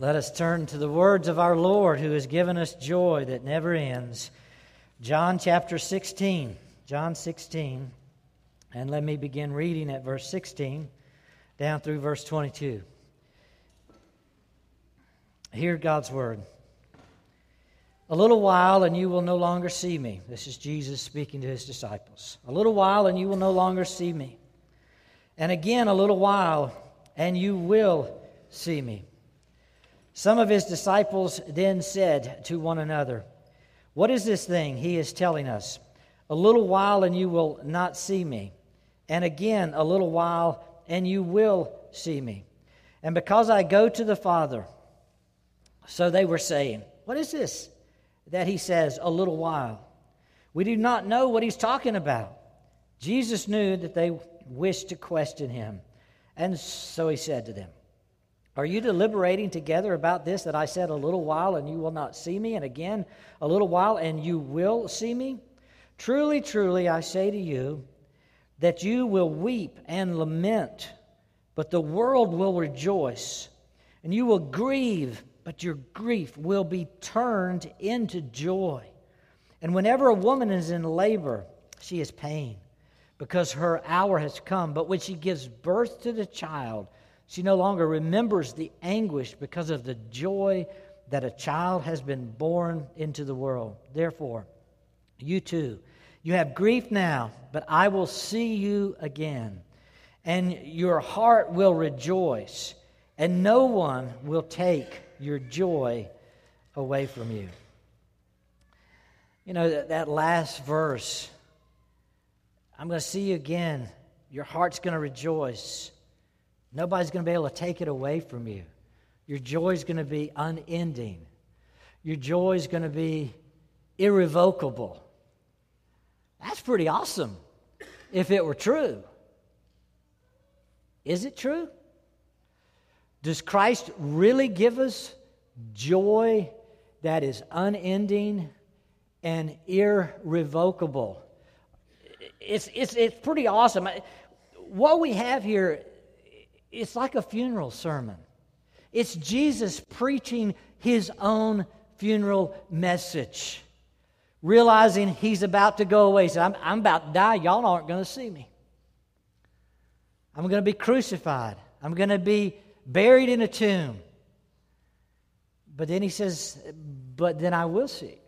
Let us turn to the words of our Lord who has given us joy that never ends. John chapter 16. John 16. And let me begin reading at verse 16 down through verse 22. Hear God's word. A little while and you will no longer see me. This is Jesus speaking to his disciples. A little while and you will no longer see me. And again a little while and you will see me. Some of his disciples then said to one another, "What is this thing he is telling us? A little while and you will not see me. And again a little while and you will see me. And because I go to the Father." So they were saying, "What is this that he says, a little while? We do not know what he's talking about." Jesus knew that they wished to question him. And so he said to them, "Are you deliberating together about this, that I said a little while and you will not see me, and again a little while and you will see me? Truly, truly, I say to you, that you will weep and lament, but the world will rejoice. And you will grieve, but your grief will be turned into joy. And whenever a woman is in labor, she is pained, because her hour has come. But when she gives birth to the child, she no longer remembers the anguish because of the joy that a child has been born into the world. Therefore, you too, you have grief now, but I will see you again. And your heart will rejoice, and no one will take your joy away from you." You know, that last verse, I'm going to see you again. Your heart's going to rejoice. Nobody's going to be able to take it away from you. Your joy's going to be unending. Your joy's going to be irrevocable. That's pretty awesome if it were true. Is it true? Does Christ really give us joy that is unending and irrevocable? It's pretty awesome. What we have here, it's like a funeral sermon. It's Jesus preaching his own funeral message, realizing he's about to go away. He said, I'm about to die. Y'all aren't going to see me. I'm going to be crucified. I'm going to be buried in a tomb. But then he says, but then I will see you.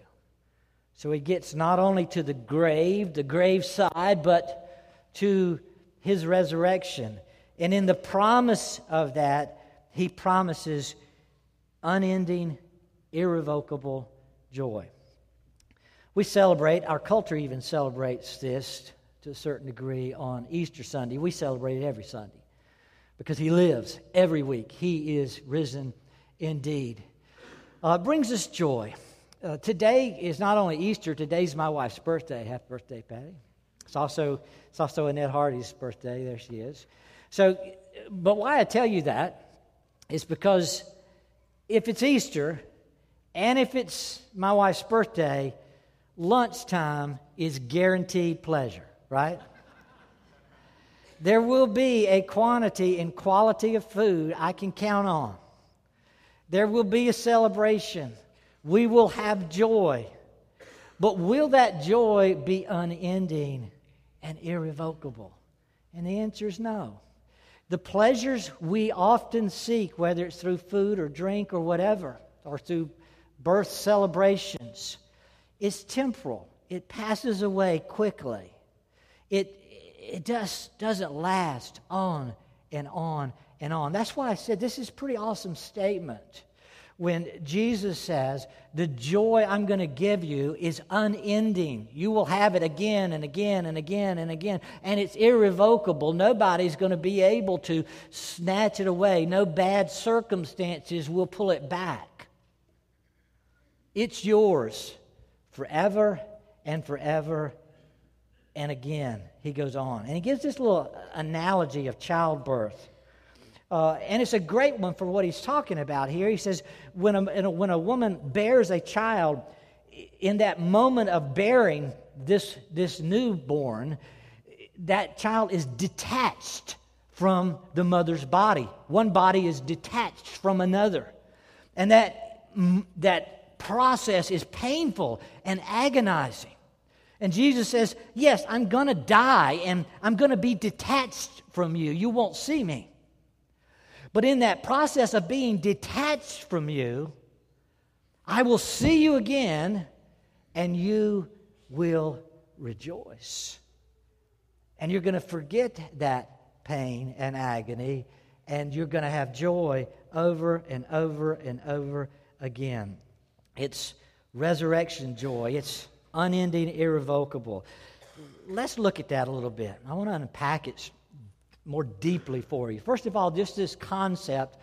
So he gets not only to the graveside, but to his resurrection. And in the promise of that, he promises unending, irrevocable joy. We celebrate, our culture even celebrates this to a certain degree on Easter Sunday. We celebrate it every Sunday because he lives every week. He is risen indeed. It brings us joy. Today is not only Easter, today's my wife's birthday. Happy birthday, Patty. It's also Annette Hardy's birthday. There she is. So, but why I tell you that is because if it's Easter and if it's my wife's birthday, lunchtime is guaranteed pleasure, right? There will be a quantity and quality of food I can count on. There will be a celebration. We will have joy. But will that joy be unending and irrevocable? And the answer is no. The pleasures we often seek, whether it's through food or drink or whatever, or through birth celebrations, is temporal. It passes away quickly. It just doesn't last on and on and on. That's why I said this is a pretty awesome statement when Jesus says, the joy I'm going to give you is unending. You will have it again and again and again and again. And it's irrevocable. Nobody's going to be able to snatch it away. No bad circumstances will pull it back. It's yours forever and forever and again. He goes on. And he gives this little analogy of childbirth. And it's a great one for what he's talking about here. He says, when a woman bears a child, in that moment of bearing this newborn, that child is detached from the mother's body. One body is detached from another. And that process is painful and agonizing. And Jesus says, yes, I'm going to die and I'm going to be detached from you. You won't see me. But in that process of being detached from you, I will see you again and you will rejoice. And you're going to forget that pain and agony and you're going to have joy over and over and over again. It's resurrection joy. It's unending, irrevocable. Let's look at that a little bit. I want to unpack it more deeply for you. First of all, just this concept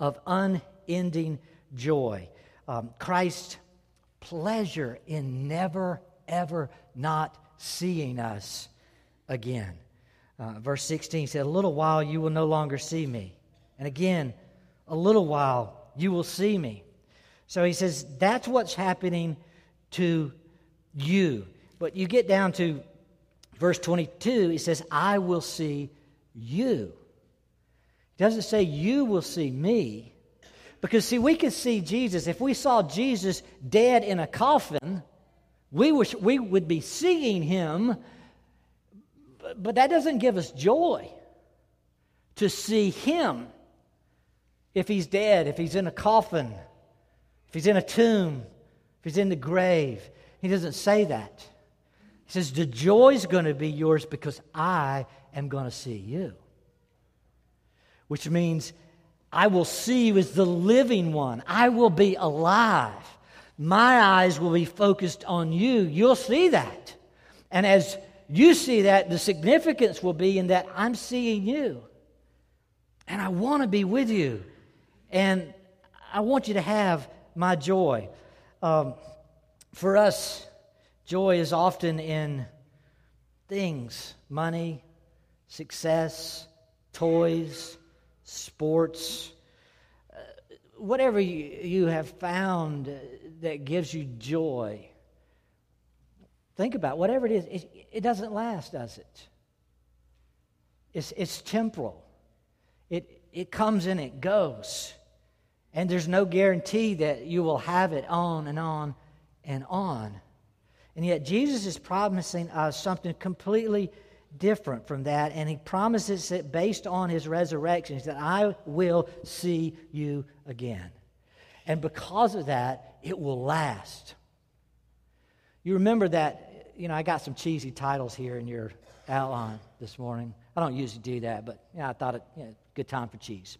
of unending joy. Christ's pleasure in never, ever not seeing us again. Verse 16 said, a little while you will no longer see me. And again, a little while you will see me. So he says, that's what's happening to you. But you get down to verse 22, he says, I will see you. He doesn't say you will see me. Because, see, we could see Jesus. If we saw Jesus dead in a coffin, we would be seeing him. But that doesn't give us joy to see him. If he's dead, if he's in a coffin, if he's in a tomb, if he's in the grave. He doesn't say that. He says, the joy's going to be yours because I am going to see you. Which means I will see you as the living one. I will be alive. My eyes will be focused on you. You'll see that. And as you see that, the significance will be in that I'm seeing you. And I want to be with you. And I want you to have my joy. For us, joy is often in things, money, success, toys, sports, whatever you have found that gives you joy. Think about it. Whatever it is, it doesn't last, does it? It's temporal. It comes and it goes. And there's no guarantee that you will have it on and on and on. And yet Jesus is promising us something completely different from that, and he promises it based on his resurrection. He said, I will see you again. And because of that, it will last. You remember that, I got some cheesy titles here in your outline this morning. I don't usually do that, but I thought it good time for cheese.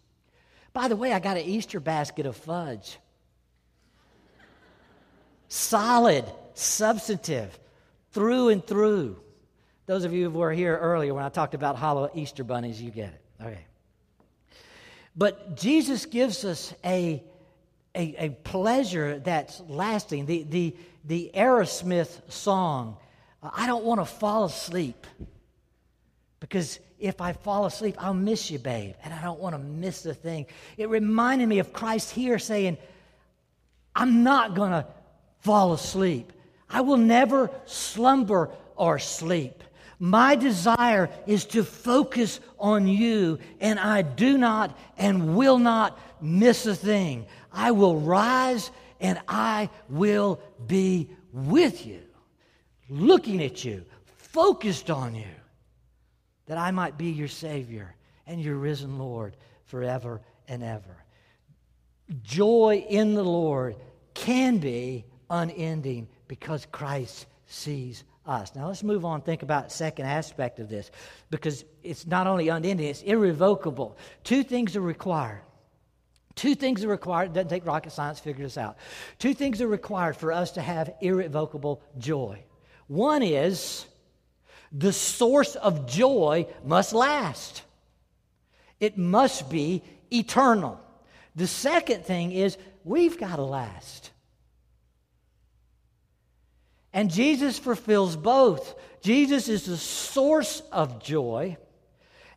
By the way, I got an Easter basket of fudge. Solid, substantive, through and through. Those of you who were here earlier when I talked about hollow Easter bunnies, you get it. Okay. But Jesus gives us a pleasure that's lasting. The Aerosmith song, I don't want to fall asleep because if I fall asleep, I'll miss you, babe, and I don't want to miss the thing. It reminded me of Christ here saying, I'm not going to fall asleep. I will never slumber or sleep. My desire is to focus on you, and I do not and will not miss a thing. I will rise and I will be with you, looking at you, focused on you, that I might be your Savior and your risen Lord forever and ever. Joy in the Lord can be unending because Christ sees us. Now let's move on and think about the second aspect of this, because it's not only unending, it's irrevocable. Two things are required. It doesn't take rocket science to figure this out. Two things are required for us to have irrevocable joy. One is the source of joy must last. It must be eternal. The second thing is we've got to last. And Jesus fulfills both. Jesus is the source of joy.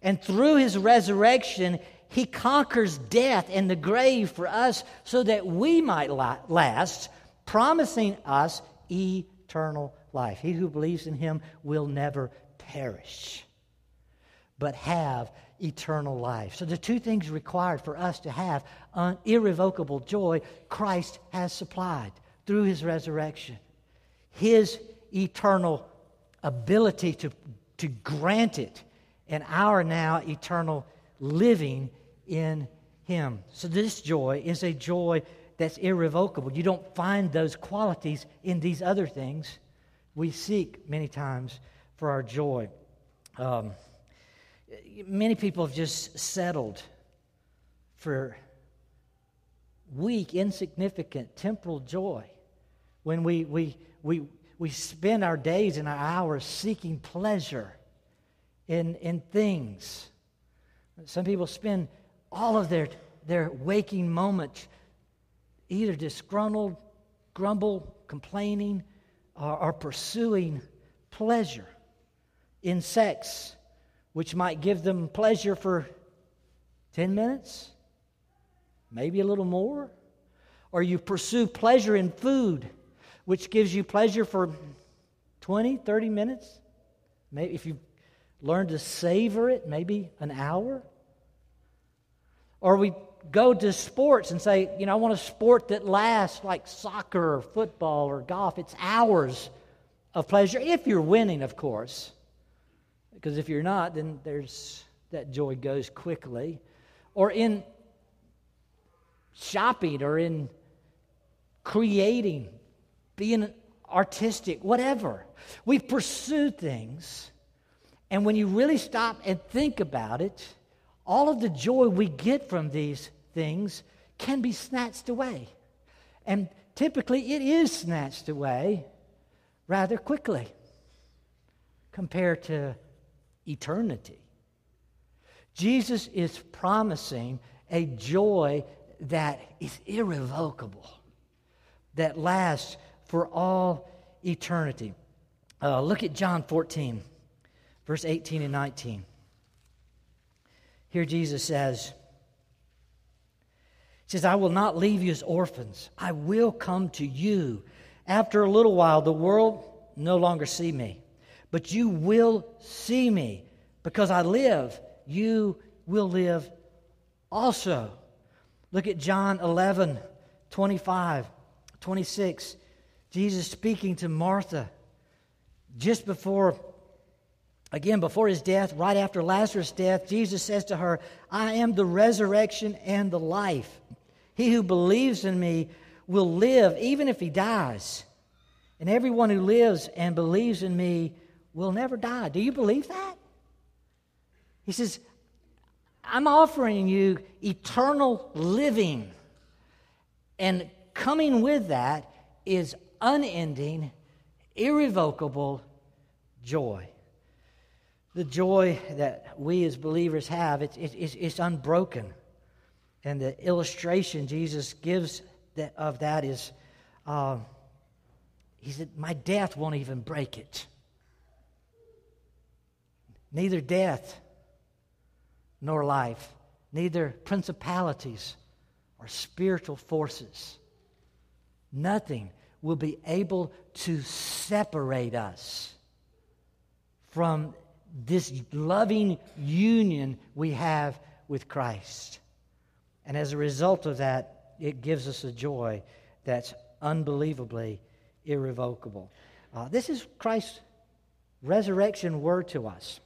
And through his resurrection, he conquers death and the grave for us so that we might last, promising us eternal life. He who believes in him will never perish, but have eternal life. So the two things required for us to have irrevocable joy, Christ has supplied through his resurrection. His eternal ability to grant it, and our now eternal living in him. So this joy is a joy that's irrevocable. You don't find those qualities in these other things we seek many times for our joy. Many people have just settled for weak, insignificant, temporal joy when we spend our days and our hours seeking pleasure in things. Some people spend all of their waking moments either disgruntled, grumble, complaining, or pursuing pleasure in sex, which might give them pleasure for 10 minutes, maybe a little more. Or you pursue pleasure in food, which gives you pleasure for 20, 30 minutes. Maybe if you learn to savor it, maybe an hour. Or we go to sports and say, you know, I want a sport that lasts, like soccer or football or golf. It's hours of pleasure, if you're winning, of course. Because if you're not, then there's that joy goes quickly. Or in shopping or in creating, being artistic, whatever. We pursue things, and when you really stop and think about it, all of the joy we get from these things can be snatched away. And typically it is snatched away rather quickly compared to eternity. Jesus is promising a joy that is irrevocable, that lasts for all eternity. Look at John 14, verse 18 and 19. Here Jesus says, he says, I will not leave you as orphans. I will come to you. After a little while, the world no longer see me, but you will see me. Because I live, you will live also. Look at John 11, 25, 26. Jesus speaking to Martha just before, again, before his death, right after Lazarus' death, Jesus says to her, I am the resurrection and the life. He who believes in me will live even if he dies. And everyone who lives and believes in me will never die. Do you believe that? He says, I'm offering you eternal living. And coming with that is unending, irrevocable joy. The joy that we as believers have, it's unbroken. And the illustration Jesus gives of that is, he said, my death won't even break it. Neither death nor life, neither principalities or spiritual forces, nothing will be able to separate us from this loving union we have with Christ. And as a result of that, it gives us a joy that's unbelievably irrevocable. This is Christ's resurrection word to us.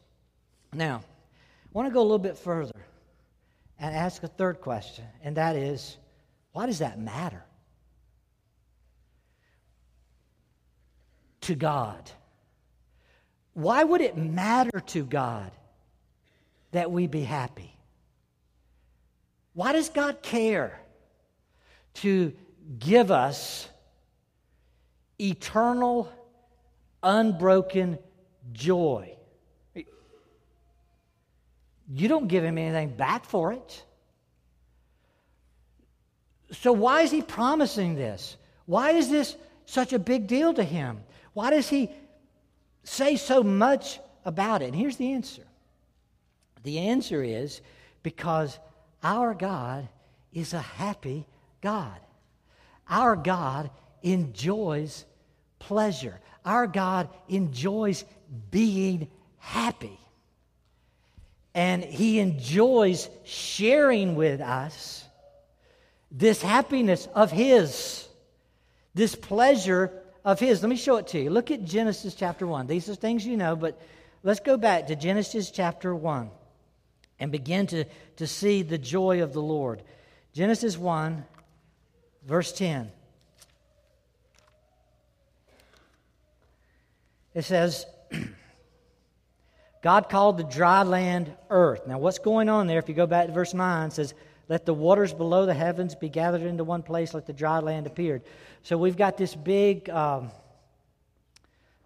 Now, I want to go a little bit further and ask a third question, and that is, why does that matter to God? Why would it matter to God that we be happy? Why does God care to give us eternal, unbroken joy? You don't give him anything back for it. So why is he promising this? Why is this such a big deal to him? Why does he say so much about it? And here's the answer. The answer is because our God is a happy God. Our God enjoys pleasure. Our God enjoys being happy. and He enjoys sharing with us this happiness of His, this pleasure of His. Let me show it to you. Look at Genesis chapter 1. These are things you know, but let's go back to Genesis chapter 1 and begin to see the joy of the Lord. Genesis 1, verse 10. It says, God called the dry land earth. Now what's going on there? If you go back to verse 9, it says, let the waters below the heavens be gathered into one place, let the dry land appear. So we've got this big,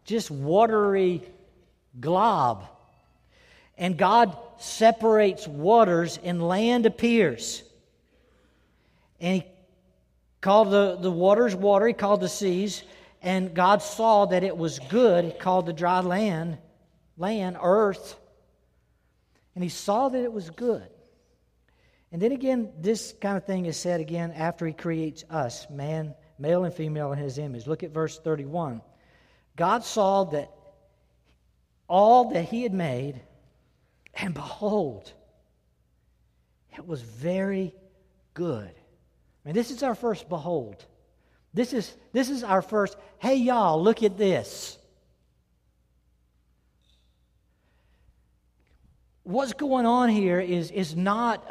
just watery glob. And God separates waters and land appears. And He called the waters water, He called the seas, and God saw that it was good. He called the dry land, earth. And He saw that it was good. And then again, this kind of thing is said again after He creates us, man, male and female in His image. Look at verse 31. God saw that all that He had made, and behold, it was very good. I mean, this is our first behold. This is our first, hey y'all, look at this. What's going on here is not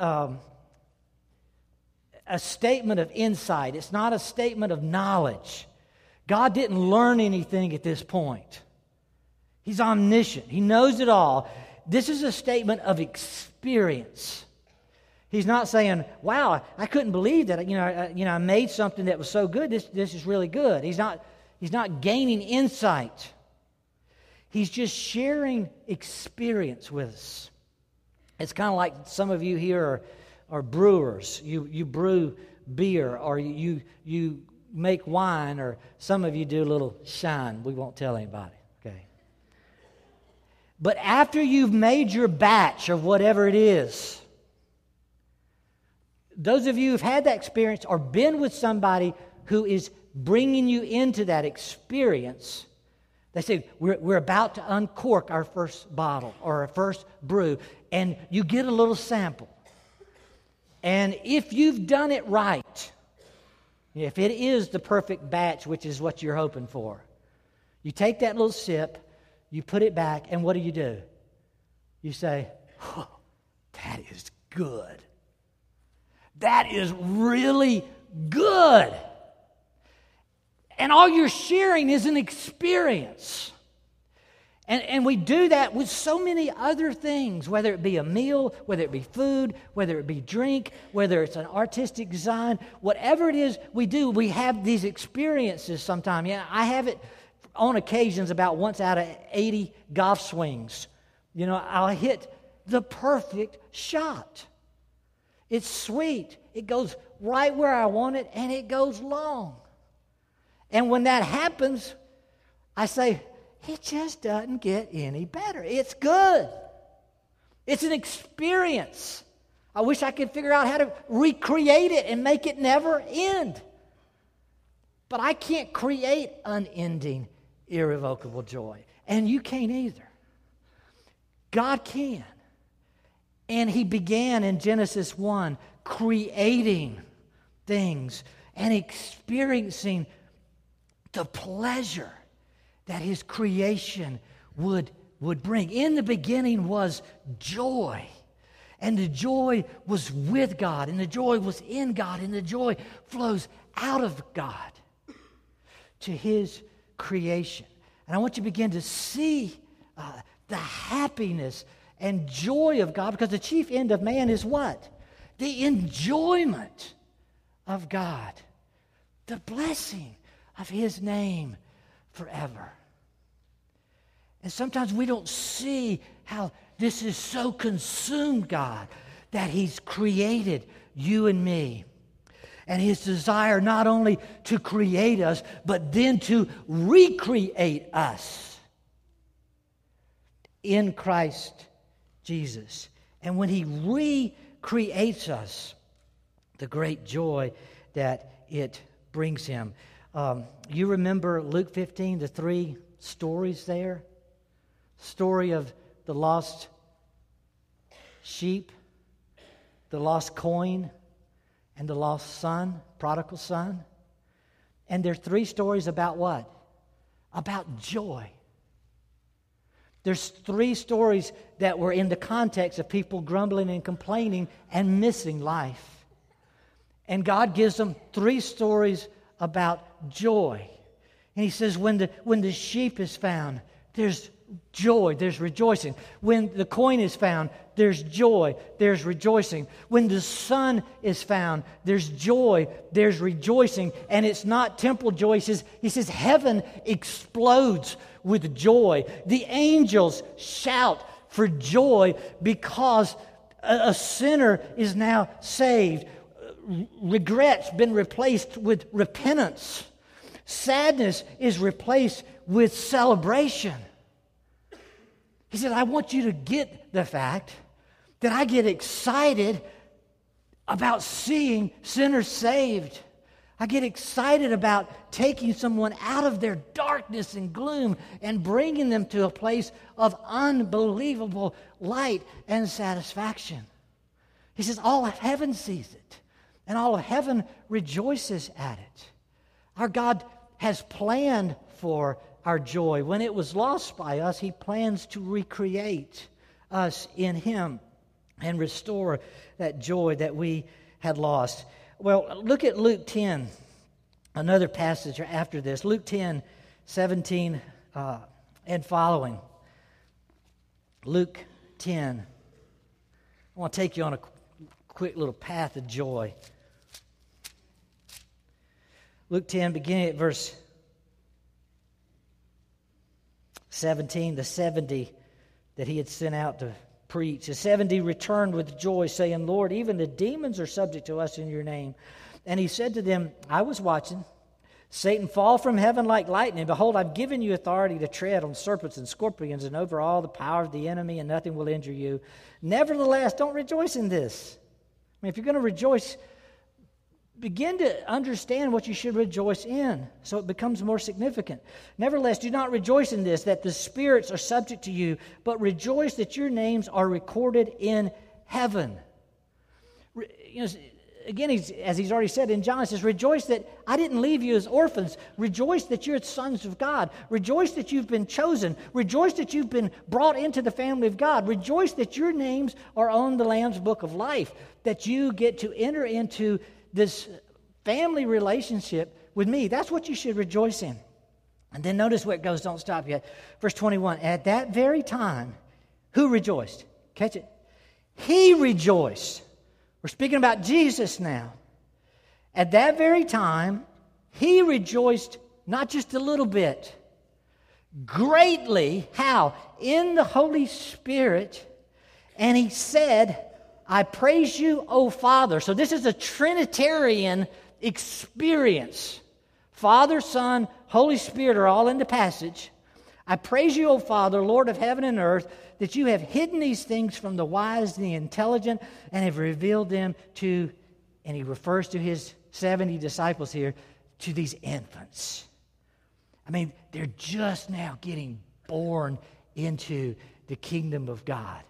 a statement of insight. It's not a statement of knowledge. God didn't learn anything at this point. He's omniscient. He knows it all. This is a statement of experience. He's not saying, wow, I couldn't believe that, I made something that was so good. This is really good. He's not gaining insight. He's just sharing experience with us. It's kind of like some of you here are brewers. You brew beer, or you make wine, or some of you do a little shine. We won't tell anybody, okay? But after you've made your batch of whatever it is, those of you who've had that experience or been with somebody who is bringing you into that experience, they say, we're about to uncork our first bottle or our first brew, and you get a little sample. And if you've done it right, if it is the perfect batch, which is what you're hoping for, you take that little sip, you put it back, and what do? You say, oh, that is good. That is really good. And all you're sharing is an experience. And we do that with so many other things, whether it be a meal, whether it be food, whether it be drink, whether it's an artistic design, whatever it is we do, we have these experiences sometimes. Yeah, I have it on occasions about once out of 80 golf swings. You know, I'll hit the perfect shot. It's sweet. It goes right where I want it, and it goes long. And when that happens, I say, it just doesn't get any better. It's good. It's an experience. I wish I could figure out how to recreate it and make it never end. But I can't create unending, irrevocable joy. And you can't either. God can. And He began in Genesis 1 creating things and experiencing the pleasure that His creation would bring. In the beginning was joy, and the joy was with God, and the joy was in God, and the joy flows out of God to His creation. And I want you to begin to see the happiness and joy of God, because the chief end of man is what? The enjoyment of God, the blessing of His name forever. And sometimes we don't see how this is so consumed, God, that He's created you and me. And His desire not only to create us, but then to recreate us in Christ Jesus. And when He recreates us, the great joy that it brings Him. You remember Luke 15, the three stories there? Story of the lost sheep, the lost coin, and the lost son, prodigal son. And there are three stories about what? About joy. There's three stories that were in the context of people grumbling and complaining and missing life. And God gives them three stories about joy. And he says when the sheep is found, there's joy, there's rejoicing. When the coin is found, there's joy, there's rejoicing. When the son is found, there's joy, there's rejoicing. And it's not temple joy. He says heaven explodes with joy. The angels shout for joy because a sinner is now saved. Regret's been replaced with repentance. Sadness is replaced with celebration. He said, I want you to get the fact that I get excited about seeing sinners saved. I get excited about taking someone out of their darkness and gloom and bringing them to a place of unbelievable light and satisfaction. He says, all of heaven sees it, and all of heaven rejoices at it. Our God has planned for our joy. When it was lost by us, he plans to recreate us in him and restore that joy that we had lost. Well, look at Luke 10, another passage after this. Luke 10, 17 and following. Luke 10. I want to take you on a quick little path of joy. Luke 10, beginning at verse 17, the 70 that he had sent out to preach. The 70 returned with joy, saying, Lord, even the demons are subject to us in your name. And he said to them, I was watching Satan fall from heaven like lightning. Behold, I've given you authority to tread on serpents and scorpions and over all the power of the enemy, and nothing will injure you. Nevertheless, don't rejoice in this. I mean, if you're going to rejoice, begin to understand what you should rejoice in, so it becomes more significant. Nevertheless, do not rejoice in this, that the spirits are subject to you, but rejoice that your names are recorded in heaven. Again, as he's already said in John, he says, rejoice that I didn't leave you as orphans. Rejoice that you're sons of God. Rejoice that you've been chosen. Rejoice that you've been brought into the family of God. Rejoice that your names are on the Lamb's Book of Life, that you get to enter into this family relationship with me. That's what you should rejoice in. And then notice where it goes. Don't stop yet. Verse 21, at that very time, who rejoiced? Catch it. He rejoiced. We're speaking about Jesus now. At that very time, he rejoiced not just a little bit, greatly, how? In the Holy Spirit. And he said, I praise you, O Father. So this is a Trinitarian experience. Father, Son, Holy Spirit are all in the passage. I praise you, O Father, Lord of heaven and earth, that you have hidden these things from the wise and the intelligent and have revealed them to, and he refers to his 70 disciples here, to these infants. I mean, they're just now getting born into the kingdom of God.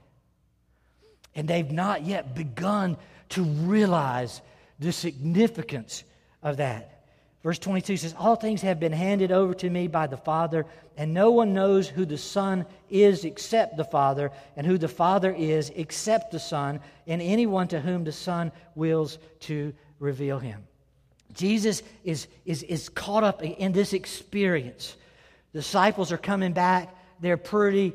And they've not yet begun to realize the significance of that. Verse 22 says, all things have been handed over to me by the Father, and no one knows who the Son is except the Father, and who the Father is except the Son, and anyone to whom the Son wills to reveal him. Jesus is caught up in this experience. Disciples are coming back. They're pretty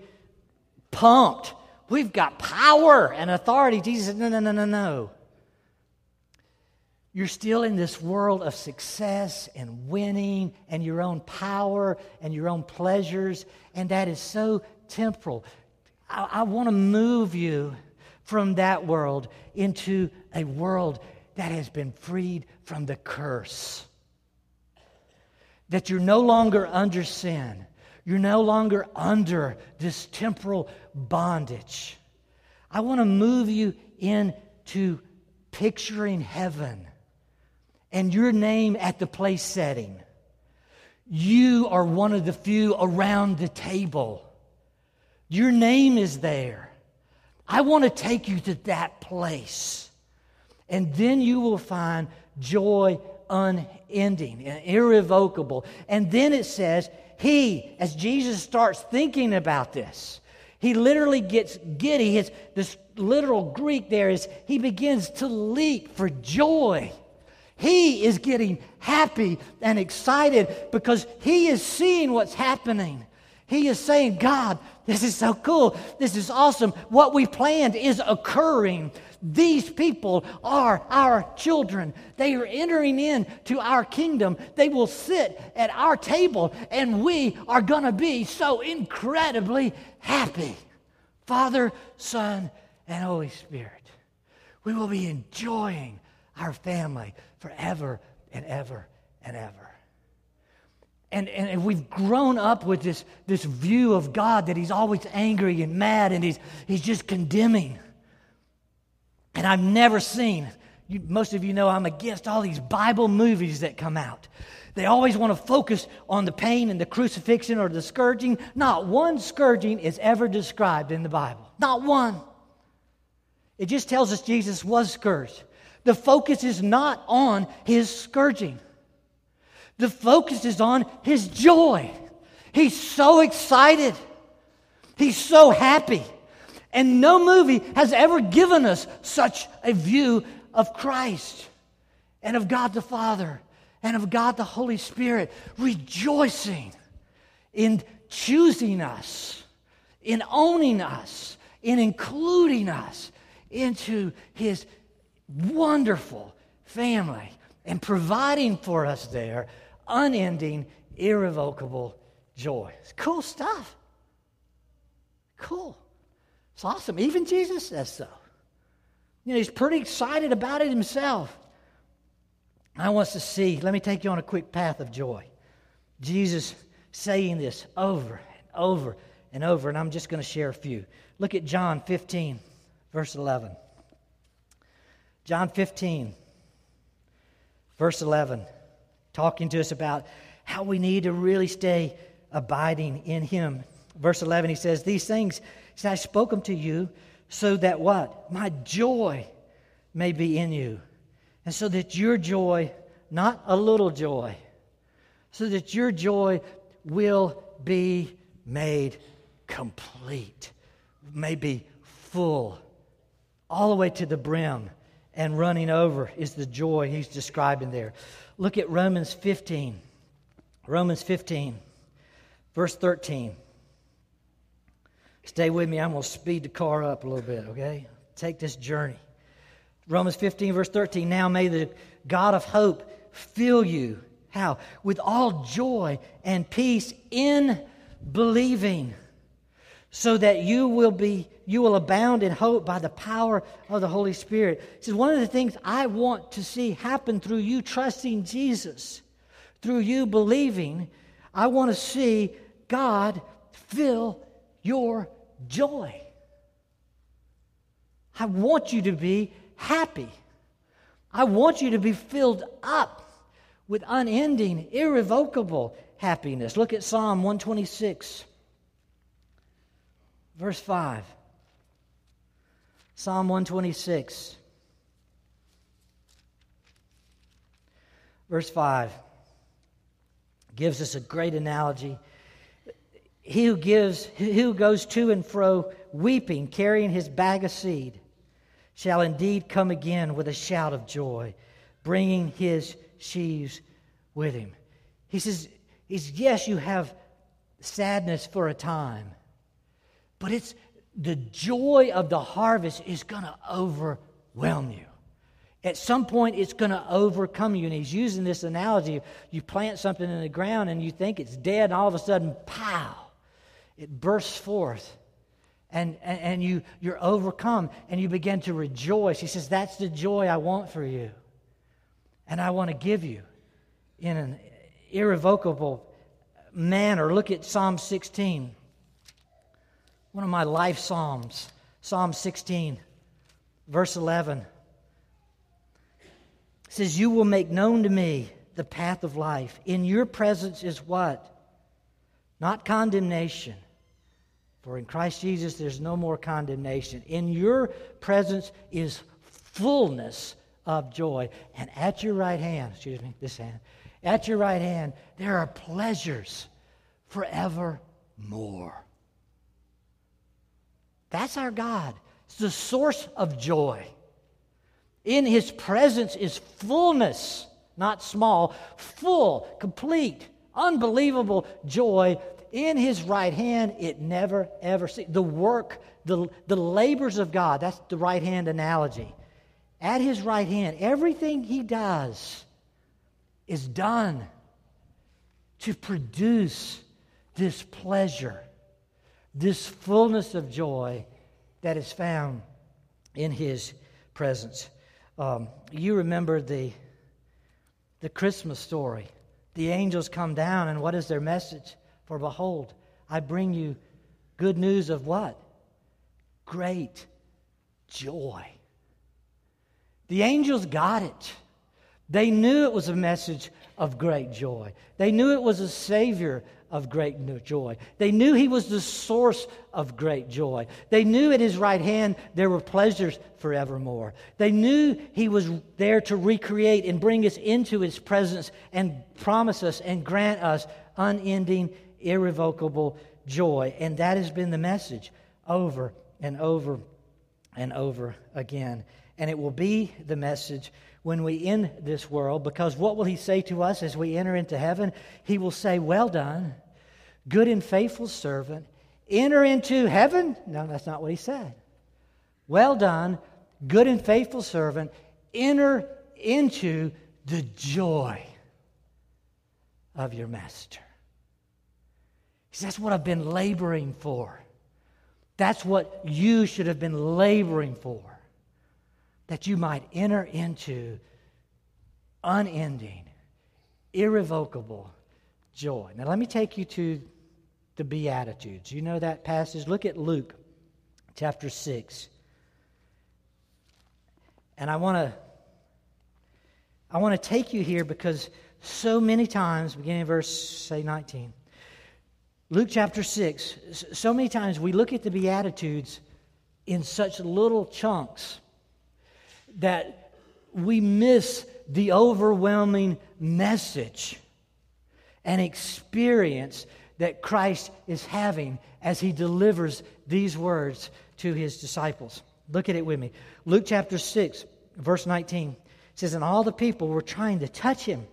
pumped. We've got power and authority. Jesus said, no. You're still in this world of success and winning and your own power and your own pleasures, and that is so temporal. I want to move you from that world into a world that has been freed from the curse, that you're no longer under sin. You're no longer under this temporal bondage. I want to move you into picturing heaven and your name at the place setting. You are one of the few around the table. Your name is there. I want to take you to that place. And then you will find joy unending and irrevocable. And then it says, he, as Jesus starts thinking about this, he literally gets giddy. This literal Greek there is, he begins to leap for joy. He is getting happy and excited because he is seeing what's happening. He is saying, God, this is so cool. This is awesome. What we planned is occurring. These people are our children. They are entering into our kingdom. They will sit at our table, and we are going to be so incredibly happy. Father, Son, and Holy Spirit. We will be enjoying our family forever and ever and ever. And we've grown up with this view of God that he's always angry and mad and he's just condemning. And I've never seen, most of you know I'm against all these Bible movies that come out. They always want to focus on the pain and the crucifixion or the scourging. Not one scourging is ever described in the Bible. Not one. It just tells us Jesus was scourged. The focus is not on his scourging. The focus is on his joy. He's so excited. He's so happy. And no movie has ever given us such a view of Christ and of God the Father and of God the Holy Spirit rejoicing in choosing us, in owning us, in including us into his wonderful family and providing for us there unending, irrevocable joy. It's cool stuff. Cool. It's awesome. Even Jesus says so. He's pretty excited about it himself. I want us to see, let me take you on a quick path of joy. Jesus saying this over and over and over, and I'm just going to share a few. Look at John 15, verse 11. John 15, verse 11, talking to us about how we need to really stay abiding in him. Verse 11, he says, these things I spoke them to you so that what? My joy may be in you. And so that your joy, not a little joy, so that your joy will be made complete, may be full, all the way to the brim. And running over is the joy he's describing there. Look at Romans 15. Romans 15, verse 13. Stay with me. I'm going to speed the car up a little bit, okay? Take this journey. Romans 15, verse 13. Now may the God of hope fill you. How? With all joy and peace in believing, so that you will abound in hope by the power of the Holy Spirit. This is one of the things I want to see happen through you trusting Jesus, through you believing. I want to see God fill your joy. I want you to be happy. I want you to be filled up with unending, irrevocable happiness. Look at Psalm 126. Verse 5, Psalm 126, verse 5, gives us a great analogy. He who goes to and fro weeping, carrying his bag of seed, shall indeed come again with a shout of joy, bringing his sheaves with him. He says, yes, you have sadness for a time, but it's the joy of the harvest is going to overwhelm you. At some point, it's going to overcome you. And he's using this analogy. You plant something in the ground and you think it's dead, and all of a sudden, pow, it bursts forth. And you're overcome, and you begin to rejoice. He says, that's the joy I want for you. And I want to give you in an irrevocable manner. Look at Psalm 16. One of my life psalms, Psalm 16, verse 11, says, you will make known to me the path of life. In your presence is what? Not condemnation, For in Christ Jesus there's no more condemnation. In your presence is fullness of joy. And at your right hand, excuse me, this hand, at your right hand there are pleasures forevermore. That's our God. It's the source of joy. In His presence is fullness, not small, full, complete, unbelievable joy. In His right hand, it never, ever ceases. The work, the labors of God, that's the right hand analogy. At His right hand, everything He does is done to produce this pleasure, this fullness of joy that is found in His presence. You remember the Christmas story. The angels come down, and what is their message? For behold, I bring you good news of what? Great joy. The angels got it. They knew it was a message of great joy. They knew it was a Savior of great joy. They knew He was the source of great joy. They knew at His right hand there were pleasures forevermore. They knew He was there to recreate and bring us into His presence and promise us and grant us unending, irrevocable joy. And that has been the message over and over and over again. And it will be the message when we end this world, because what will He say to us as we enter into heaven? He will say, well done, good and faithful servant, enter into heaven. No, that's not what He said. Well done, good and faithful servant, enter into the joy of your master. He says, that's what I've been laboring for. That's what you should have been laboring for, that you might enter into unending, irrevocable joy. Now let me take you to the Beatitudes. You know that passage. Look at Luke chapter 6. And I want to take you here because so many times, beginning of verse, say, 19, Luke chapter 6, so many times we look at the Beatitudes in such little chunks that we miss the overwhelming message and experience that Christ is having as He delivers these words to His disciples. Look at it with me. Luke chapter 6, verse 19 says, and all the people were trying to touch Him,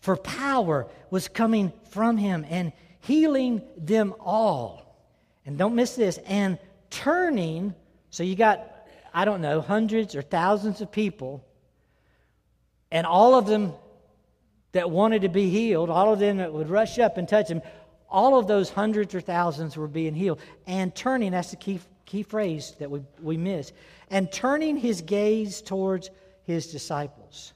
for power was coming from Him and healing them all. And don't miss this, and turning, so you got, I don't know, hundreds or thousands of people, and all of them that wanted to be healed, all of them that would rush up and touch Him, all of those hundreds or thousands were being healed. And turning, that's the key phrase that we miss, and turning His gaze towards His disciples.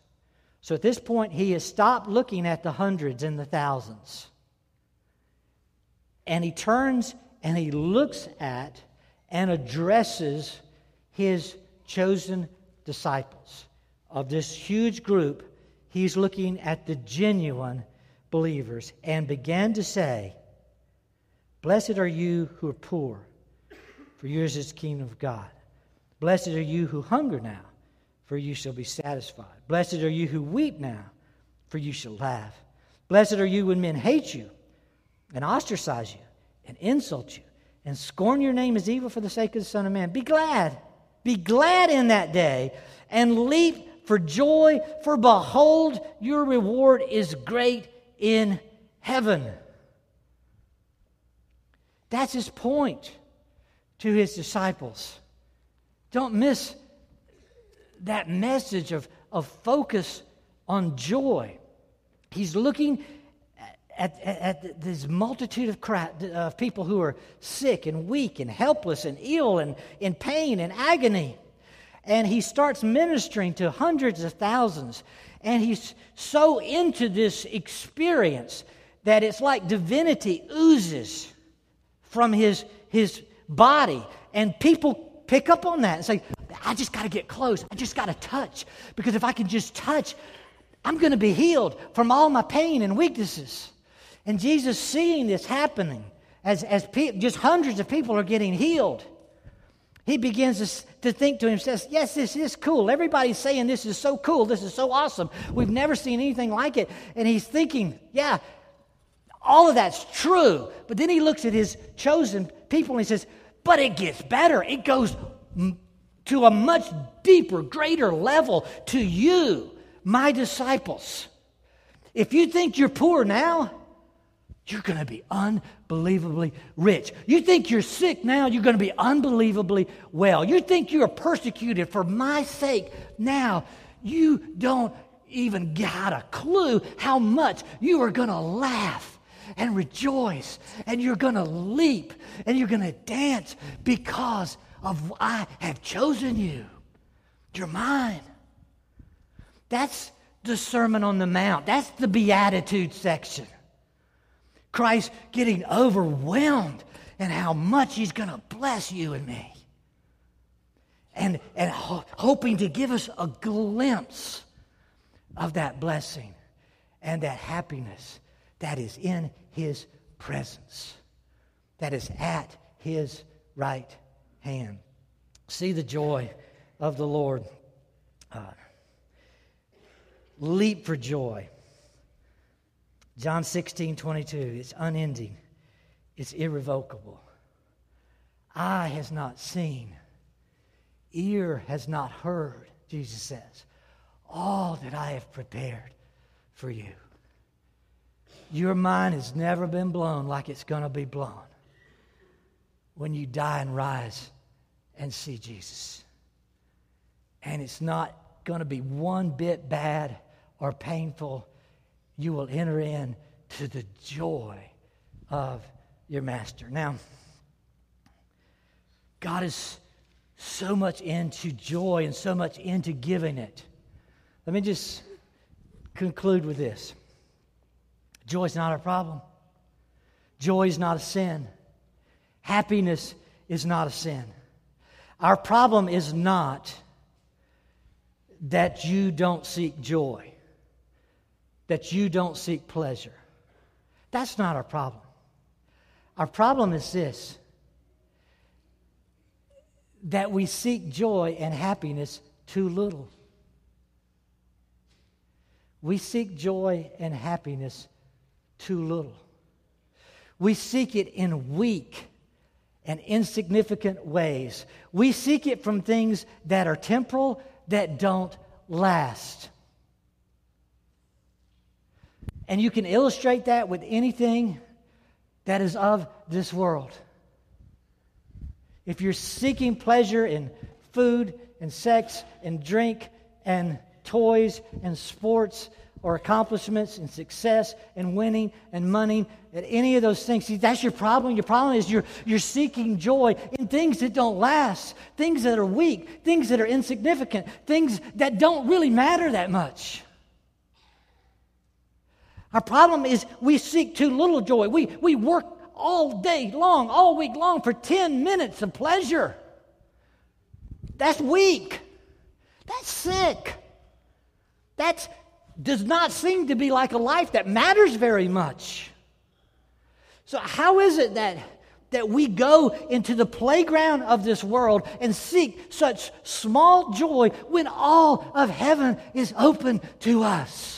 So at this point, He has stopped looking at the hundreds and the thousands. And He turns and He looks at and addresses His chosen disciples. Of this huge group, He's looking at the genuine believers and began to say, blessed are you who are poor, for yours is the kingdom of God. Blessed are you who hunger now, for you shall be satisfied. Blessed are you who weep now, for you shall laugh. Blessed are you when men hate you and ostracize you and insult you and scorn your name as evil for the sake of the Son of Man. Be glad. Be glad in that day and leap for joy, for behold, your reward is great in heaven. That's His point to His disciples. Don't miss that message of focus on joy. He's looking at this multitude of people who are sick and weak and helpless and ill and in pain and agony. And He starts ministering to hundreds of thousands. And He's so into this experience that it's like divinity oozes from His body. And people pick up on that and say, I just got to get close. I just got to touch. Because if I can just touch, I'm going to be healed from all my pain and weaknesses. And Jesus, seeing this happening just hundreds of people are getting healed, he begins to think to himself, yes, this is cool. Everybody's saying this is so cool. This is so awesome. We've never seen anything like it. And he's thinking, yeah, all of that's true. But then he looks at his chosen people and he says, but it gets better. It goes to a much deeper, greater level to you, my disciples. If you think you're poor now, you're going to be unbelievably rich. You think you're sick now, you're going to be unbelievably well. You think you're persecuted for my sake now, you don't even got a clue how much you are going to laugh and rejoice, and you're going to leap, and you're going to dance because of I have chosen you. You're mine. That's the Sermon on the Mount. That's the Beatitude section. Christ getting overwhelmed and how much he's going to bless you and me. And hoping to give us a glimpse of that blessing and that happiness that is in his presence, that is at his right hand. See the joy of the Lord. Leap for joy. John 16:22, it's unending. It's irrevocable. Eye has not seen. Ear has not heard, Jesus says. All that I have prepared for you. Your mind has never been blown like it's going to be blown when you die and rise and see Jesus. And it's not going to be one bit bad or painful. You will enter in to the joy of your master. Now, God is so much into joy and so much into giving it. Let me just conclude with this. Joy is not a problem. Joy is not a sin. Happiness is not a sin. Our problem is not that you don't seek joy, that you don't seek pleasure. That's not our problem. Our problem is this, that we seek joy and happiness too little. We seek joy and happiness too little. We seek it in weak and insignificant ways. We seek it from things that are temporal, that don't last. And you can illustrate that with anything that is of this world. If you're seeking pleasure in food and sex and drink and toys and sports or accomplishments and success and winning and money and any of those things, see, that's your problem. Your problem is you're seeking joy in things that don't last, things that are weak, things that are insignificant, things that don't really matter that much. Our problem is we seek too little joy. We work all day long, all week long for 10 minutes of pleasure. That's weak. That's sick. That does not seem to be like a life that matters very much. So how is it that we go into the playground of this world and seek such small joy when all of heaven is open to us?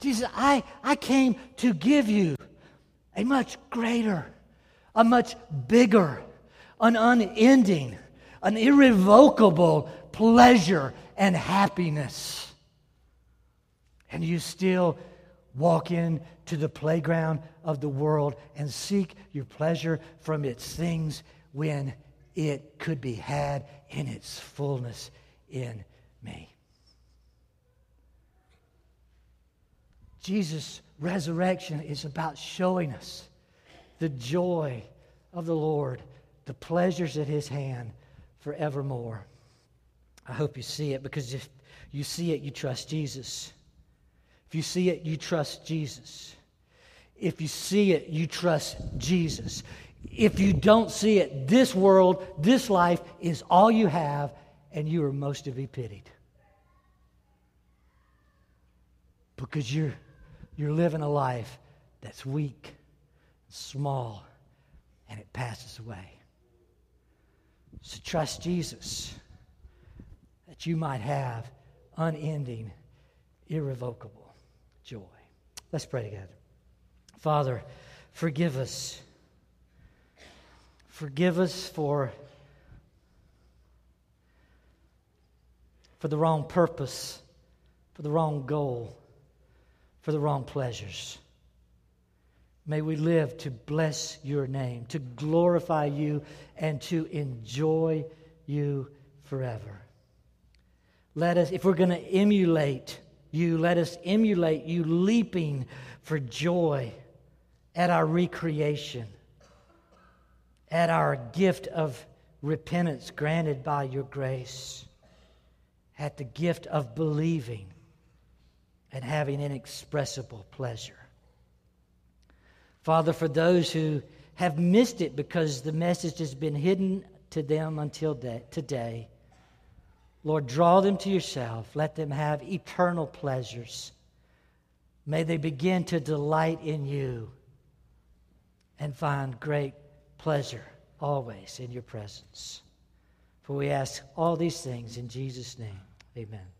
Jesus, I came to give you a much greater, a much bigger, an unending, an irrevocable pleasure and happiness. And you still walk into the playground of the world and seek your pleasure from its things when it could be had in its fullness in me. Jesus' resurrection is about showing us the joy of the Lord, the pleasures at his hand forevermore. I hope you see it, because if you see it, you trust Jesus. If you see it, you trust Jesus. If you see it, you trust Jesus. If you don't see it, this world, this life is all you have, and you are most to be pitied. Because you're living a life that's weak, small, and it passes away. So trust Jesus that you might have unending, irrevocable joy. Let's pray together. Father, forgive us. Forgive us for the wrong purpose, for the wrong goal, for the wrong pleasures. May we live to bless your name, to glorify you, and to enjoy you forever. Let us, if we're going to emulate you, let us emulate you leaping for joy at our recreation, at our gift of repentance granted by your grace, at the gift of believing and having inexpressible pleasure. Father, for those who have missed it because the message has been hidden to them until today, Lord, draw them to yourself. Let them have eternal pleasures. May they begin to delight in you and find great pleasure always in your presence. For we ask all these things in Jesus' name. Amen.